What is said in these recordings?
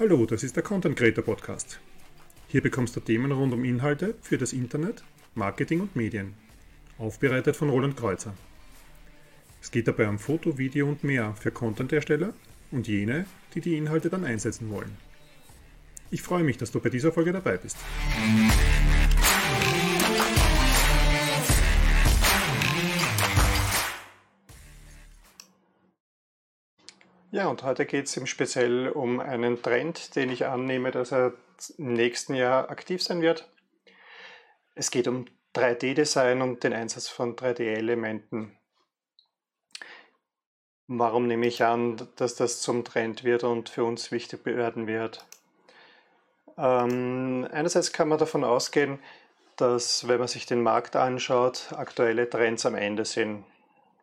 Hallo, das ist der Content Creator Podcast. Hier bekommst du Themen rund um Inhalte für das Internet, Marketing und Medien. Aufbereitet von Roland Kreuzer. Es geht dabei um Foto, Video und mehr für Content-Ersteller und jene, die die Inhalte dann einsetzen wollen. Ich freue mich, dass du bei dieser Folge dabei bist. Ja, und heute geht es im Speziell um einen Trend, den ich annehme, dass er im nächsten Jahr aktiv sein wird. Es geht um 3D-Design und den Einsatz von 3D-Elementen. Warum nehme ich an, dass das zum Trend wird und für uns wichtig werden wird? Einerseits kann man davon ausgehen, dass, wenn man sich den Markt anschaut, aktuelle Trends am Ende sind.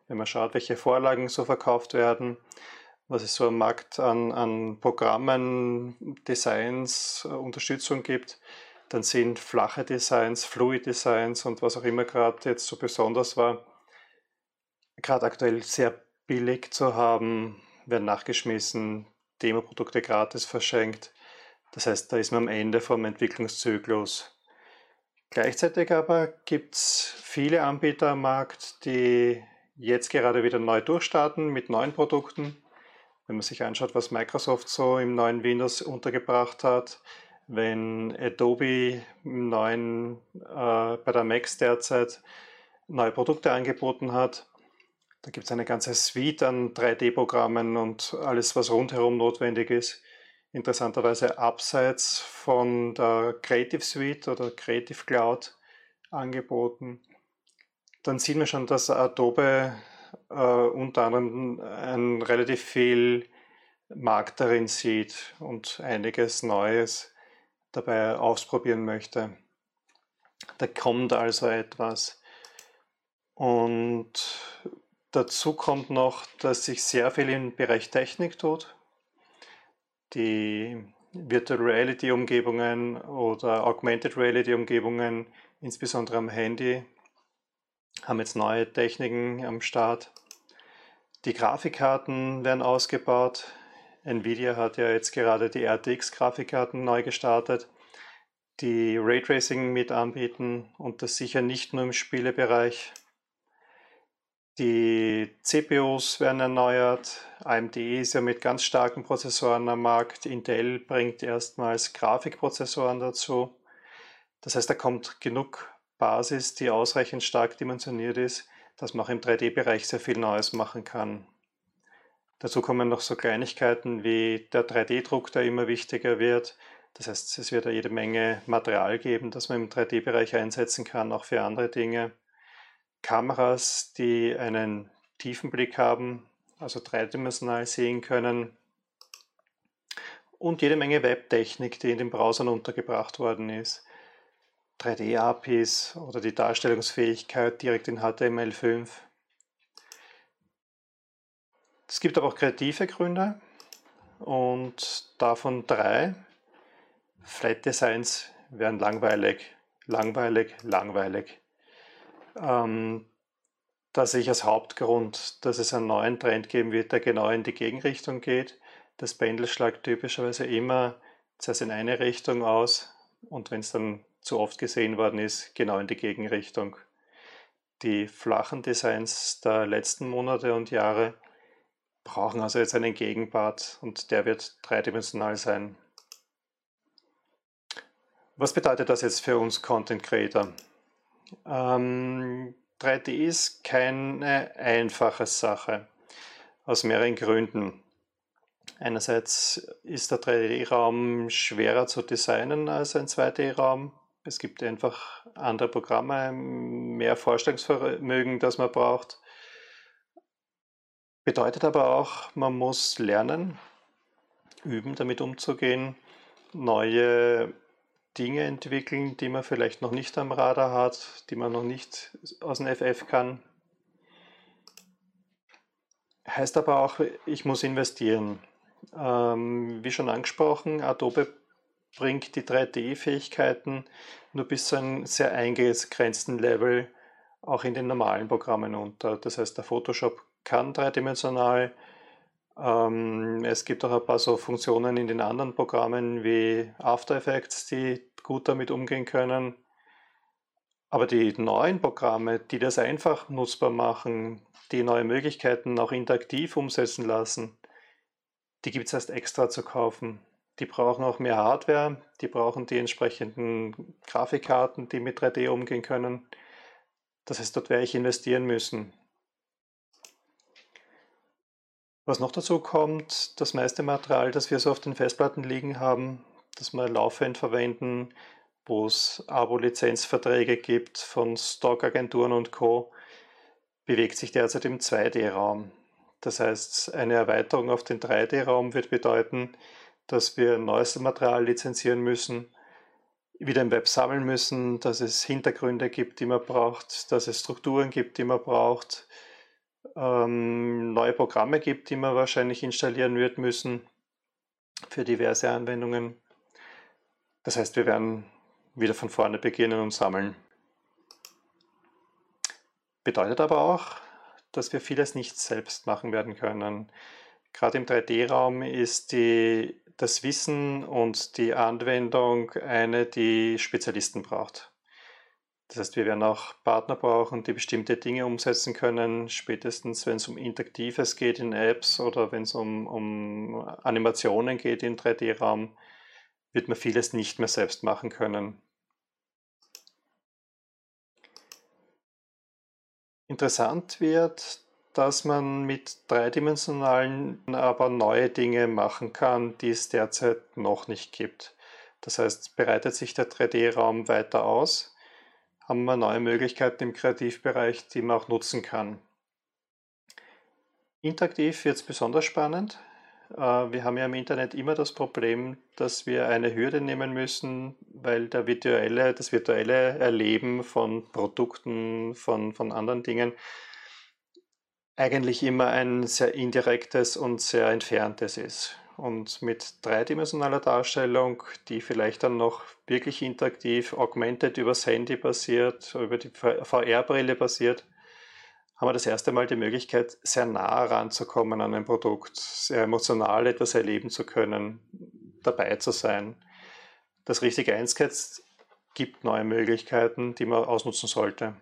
Wenn man schaut, welche Vorlagen so verkauft werden, was es so am Markt an Programmen, Designs, Unterstützung gibt, dann sind flache Designs, Fluid Designs und was auch immer gerade jetzt so besonders war, gerade aktuell sehr billig zu haben, werden nachgeschmissen, Demo-Produkte gratis verschenkt. Das heißt, da ist man am Ende vom Entwicklungszyklus. Gleichzeitig aber gibt es viele Anbieter am Markt, die jetzt gerade wieder neu durchstarten mit neuen Produkten. Wenn man sich anschaut, was Microsoft so im neuen Windows untergebracht hat, wenn Adobe im neuen, bei der Max derzeit neue Produkte angeboten hat, da gibt es eine ganze Suite an 3D-Programmen und alles, was rundherum notwendig ist. Interessanterweise abseits von der Creative Suite oder Creative Cloud angeboten. Dann sieht man schon, dass Adobe unter anderem ein relativ viel Markt darin sieht und einiges Neues dabei ausprobieren möchte. Da kommt also etwas. Und dazu kommt noch, dass sich sehr viel im Bereich Technik tut. Die Virtual Reality Umgebungen oder Augmented Reality Umgebungen, insbesondere am Handy, haben jetzt neue Techniken am Start. Die Grafikkarten werden ausgebaut. Nvidia hat ja jetzt gerade die RTX-Grafikkarten neu gestartet, die Raytracing mit anbieten und das sicher nicht nur im Spielebereich. Die CPUs werden erneuert. AMD ist ja mit ganz starken Prozessoren am Markt. Intel bringt erstmals Grafikprozessoren dazu. Das heißt, da kommt genug Basis, die ausreichend stark dimensioniert ist, dass man auch im 3D-Bereich sehr viel Neues machen kann. Dazu kommen noch so Kleinigkeiten wie der 3D-Druck, der immer wichtiger wird. Das heißt, es wird ja jede Menge Material geben, das man im 3D-Bereich einsetzen kann, auch für andere Dinge. Kameras, die einen tiefen Blick haben, also dreidimensional sehen können. Und jede Menge Webtechnik, die in den Browsern untergebracht worden ist. 3D-APIs oder die Darstellungsfähigkeit direkt in HTML5. Es gibt aber auch kreative Gründe und davon 3. Flat Designs werden langweilig. Da sehe ich als Hauptgrund, dass es einen neuen Trend geben wird, der genau in die Gegenrichtung geht. Das Pendel schlägt typischerweise immer zuerst in eine Richtung aus und wenn es dann so oft gesehen worden ist, genau in die Gegenrichtung. Die flachen Designs der letzten Monate und Jahre brauchen also jetzt einen Gegenpart und der wird dreidimensional sein. Was bedeutet das jetzt für uns Content Creator? 3D ist keine einfache Sache, aus mehreren Gründen. Einerseits ist der 3D-Raum schwerer zu designen als ein 2D-Raum. Es gibt einfach andere Programme, mehr Vorstellungsvermögen, das man braucht. Bedeutet aber auch, man muss lernen, üben, damit umzugehen, neue Dinge entwickeln, die man vielleicht noch nicht am Radar hat, die man noch nicht aus dem FF kann. Heißt aber auch, ich muss investieren. Wie schon angesprochen, Adobe bringt die 3D-Fähigkeiten nur bis zu einem sehr eingegrenzten Level auch in den normalen Programmen unter. Das heißt, der Photoshop kann dreidimensional, Es gibt auch ein paar so Funktionen in den anderen Programmen wie After Effects, die gut damit umgehen können. Aber die neuen Programme, die das einfach nutzbar machen, die neue Möglichkeiten auch interaktiv umsetzen lassen, die gibt es erst extra zu kaufen. Die brauchen auch mehr Hardware, die brauchen die entsprechenden Grafikkarten, die mit 3D umgehen können. Das heißt, dort werde ich investieren müssen. Was noch dazu kommt, das meiste Material, das wir so auf den Festplatten liegen haben, das wir laufend verwenden, wo es Abo-Lizenzverträge gibt von Stock-Agenturen und Co., bewegt sich derzeit im 2D-Raum. Das heißt, eine Erweiterung auf den 3D-Raum wird bedeuten, dass wir neues Material lizenzieren müssen, wieder im Web sammeln müssen, dass es Hintergründe gibt, die man braucht, dass es Strukturen gibt, die man braucht, neue Programme gibt, die man wahrscheinlich installieren wird müssen für diverse Anwendungen. Das heißt, wir werden wieder von vorne beginnen und sammeln. Bedeutet aber auch, dass wir vieles nicht selbst machen werden können. Gerade im 3D-Raum ist das Wissen und die Anwendung eine, die Spezialisten braucht. Das heißt, wir werden auch Partner brauchen, die bestimmte Dinge umsetzen können, spätestens wenn es um Interaktives geht in Apps oder wenn es um Animationen geht im 3D-Raum, wird man vieles nicht mehr selbst machen können. Interessant wird, dass man mit dreidimensionalen aber neue Dinge machen kann, die es derzeit noch nicht gibt. Das heißt, breitet sich der 3D-Raum weiter aus, haben wir neue Möglichkeiten im Kreativbereich, die man auch nutzen kann. Interaktiv wird es besonders spannend. Wir haben ja im Internet immer das Problem, dass wir eine Hürde nehmen müssen, weil das virtuelle Erleben von Produkten, von anderen Dingen eigentlich immer ein sehr indirektes und sehr entferntes ist. Und mit dreidimensionaler Darstellung, die vielleicht dann noch wirklich interaktiv, augmented übers Handy basiert, über die VR-Brille basiert, haben wir das erste Mal die Möglichkeit, sehr nah ranzukommen an ein Produkt, sehr emotional etwas erleben zu können, dabei zu sein. Das richtige Einsatz gibt neue Möglichkeiten, die man ausnutzen sollte.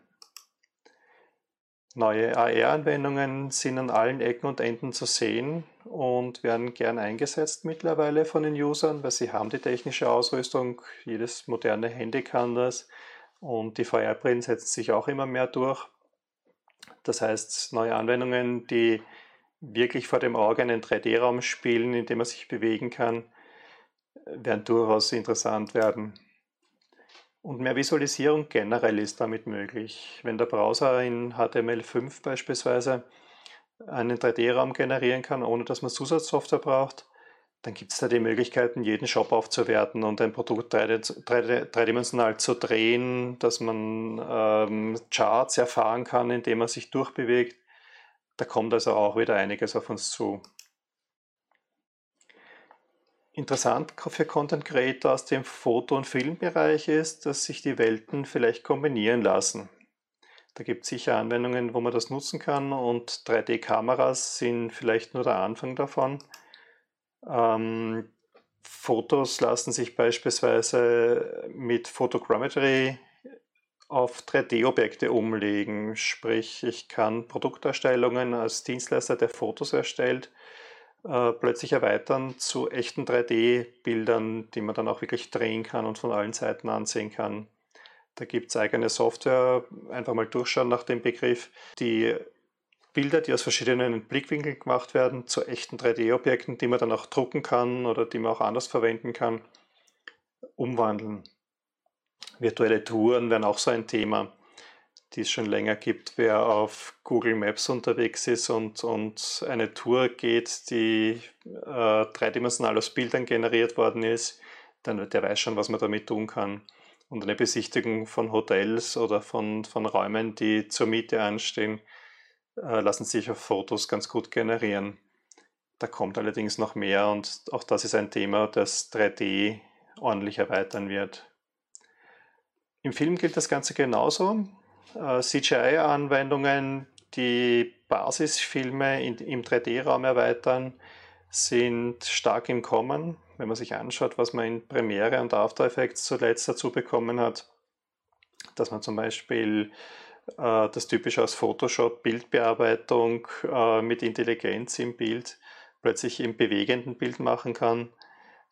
Neue AR-Anwendungen sind an allen Ecken und Enden zu sehen und werden gern eingesetzt mittlerweile von den Usern, weil sie haben die technische Ausrüstung, jedes moderne Handy kann das und die VR-Brillen setzen sich auch immer mehr durch. Das heißt, neue Anwendungen, die wirklich vor dem Auge einen 3D-Raum spielen, in dem man sich bewegen kann, werden durchaus interessant werden. Und mehr Visualisierung generell ist damit möglich. Wenn der Browser in HTML5 beispielsweise einen 3D-Raum generieren kann, ohne dass man Zusatzsoftware braucht, dann gibt es da die Möglichkeiten, jeden Shop aufzuwerten und ein Produkt dreidimensional zu drehen, dass man Charts erfahren kann, indem man sich durchbewegt. Da kommt also auch wieder einiges auf uns zu. Interessant für Content Creator aus dem Foto- und Filmbereich ist, dass sich die Welten vielleicht kombinieren lassen. Da gibt es sicher Anwendungen, wo man das nutzen kann und 3D-Kameras sind vielleicht nur der Anfang davon. Fotos lassen sich beispielsweise mit Photogrammetry auf 3D-Objekte umlegen. Sprich, ich kann Produktdarstellungen als Dienstleister, der Fotos erstellt, plötzlich erweitern zu echten 3D-Bildern, die man dann auch wirklich drehen kann und von allen Seiten ansehen kann. Da gibt es eigene Software, einfach mal durchschauen nach dem Begriff, die Bilder, die aus verschiedenen Blickwinkeln gemacht werden, zu echten 3D-Objekten, die man dann auch drucken kann oder die man auch anders verwenden kann, umwandeln. Virtuelle Touren wären auch so ein Thema, die es schon länger gibt. Wer auf Google Maps unterwegs ist und eine Tour geht, die dreidimensional aus Bildern generiert worden ist, der weiß schon, was man damit tun kann. Und eine Besichtigung von Hotels oder von Räumen, die zur Miete anstehen, lassen sich auf Fotos ganz gut generieren. Da kommt allerdings noch mehr und auch das ist ein Thema, das 3D ordentlich erweitern wird. Im Film gilt das Ganze genauso. CGI-Anwendungen die Basisfilme im 3D-Raum erweitern sind stark im Kommen. Wenn man sich anschaut, was man in Premiere und After Effects zuletzt dazu bekommen hat, dass man zum Beispiel das typische aus Photoshop Bildbearbeitung mit Intelligenz im Bild plötzlich im bewegenden Bild machen kann,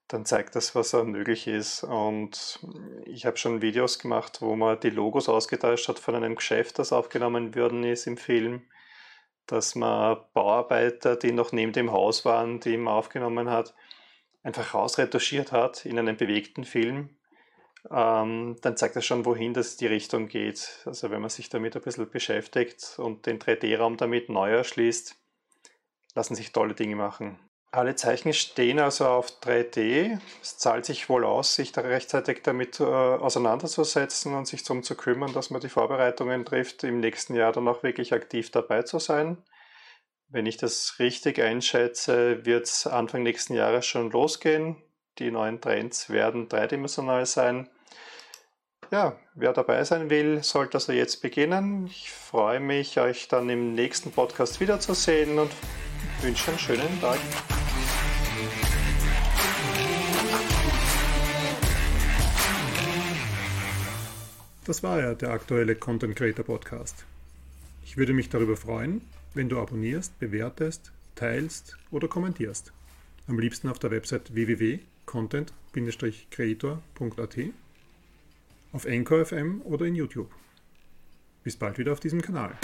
dann zeigt das, was möglich ist. Und ich habe schon Videos gemacht, wo man die Logos ausgetauscht hat von einem Geschäft, das aufgenommen worden ist im Film, dass man Bauarbeiter, die noch neben dem Haus waren, die man aufgenommen hat, einfach rausretuschiert hat in einem bewegten Film. Dann zeigt das schon, wohin das die Richtung geht. Also wenn man sich damit ein bisschen beschäftigt und den 3D-Raum damit neu erschließt, lassen sich tolle Dinge machen. Alle Zeichen stehen also auf 3D. Es zahlt sich wohl aus, sich da rechtzeitig damit auseinanderzusetzen und sich darum zu kümmern, dass man die Vorbereitungen trifft, im nächsten Jahr dann auch wirklich aktiv dabei zu sein. Wenn ich das richtig einschätze, wird es Anfang nächsten Jahres schon losgehen. Die neuen Trends werden dreidimensional sein. Ja, wer dabei sein will, sollte also jetzt beginnen. Ich freue mich, euch dann im nächsten Podcast wiederzusehen und wünsche einen schönen Tag. Das war ja der aktuelle Content Creator Podcast. Ich würde mich darüber freuen, wenn du abonnierst, bewertest, teilst oder kommentierst. Am liebsten auf der Website www.content-creator.at, auf Anchor FM oder in YouTube. Bis bald wieder auf diesem Kanal.